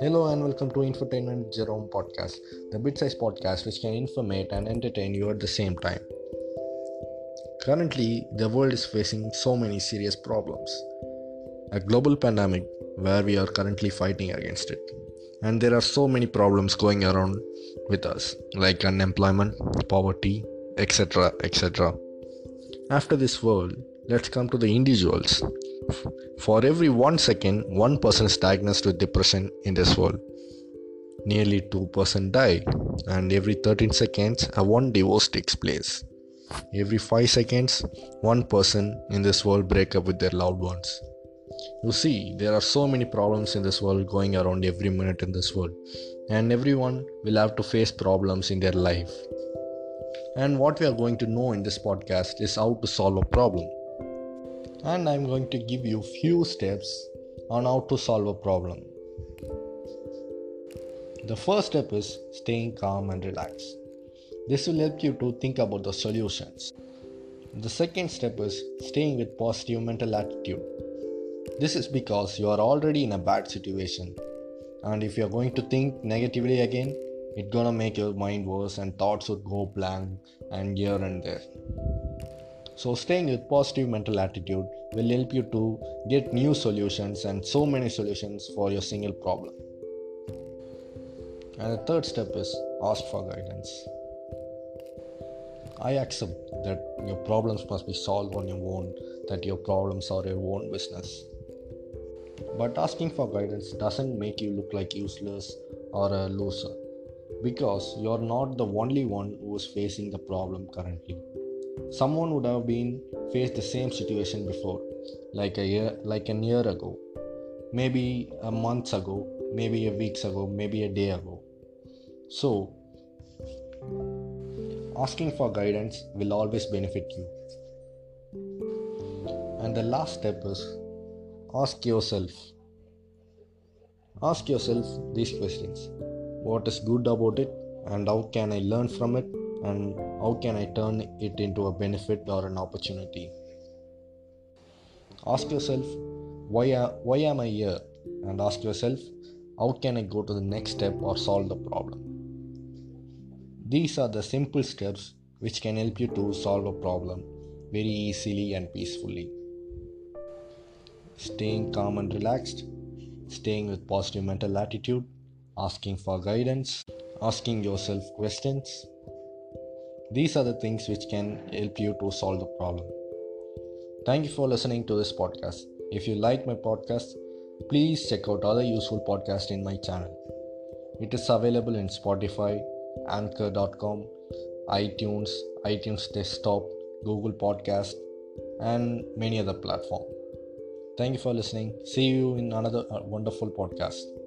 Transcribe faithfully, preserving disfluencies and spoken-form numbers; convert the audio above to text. Hello and welcome to Infotainment Jerome podcast, the bit-sized podcast which can informate and entertain you at the same time. Currently, the world is facing so many serious problems. A global pandemic where we are currently fighting against it. And there are so many problems going around with us, like unemployment, poverty, et cetera, et cetera. After this world, let's come to the individuals. For every one second, one person is diagnosed with depression in this world. Nearly two percent die, and every thirteen seconds, a one divorce takes place. Every five seconds, one person in this world break up with their loved ones. You see, there are so many problems in this world going around every minute in this world, and everyone will have to face problems in their life. And what we are going to know in this podcast is how to solve a problem. And I'm going to give you few steps on how to solve a problem. The first step is staying calm and relaxed. This will help you to think about the solutions. The second step is staying with positive mental attitude. This is because you are already in a bad situation, and if you are going to think negatively again, it's gonna make your mind worse and thoughts would go blank and here and there. So staying with positive mental attitude will help you to get new solutions and so many solutions for your single problem. And the third step is ask for guidance. I accept that your problems must be solved on your own, that your problems are your own business. But asking for guidance doesn't make you look like useless or a loser, because you are not the only one who is facing the problem currently. Someone would have been faced the same situation before, like a year, like a year ago, maybe a month ago, maybe a week ago, maybe a day ago. So, asking for guidance will always benefit you. And the last step is ask yourself. Ask yourself these questions: what is good about it, and how can I learn from it? And how can I turn it into a benefit or an opportunity? Ask yourself, why, are, why am I here? And ask yourself, how can I go to the next step or solve the problem? These are the simple steps which can help you to solve a problem very easily and peacefully. Staying calm and relaxed, staying with positive mental attitude, asking for guidance, asking yourself questions. These are the things which can help you to solve the problem. Thank you for listening to this podcast. If you like my podcast, please check out other useful podcasts in my channel. It is available in Spotify, Anchor dot com, iTunes, iTunes Desktop, Google Podcast, and many other platforms. Thank you for listening. See you in another wonderful podcast.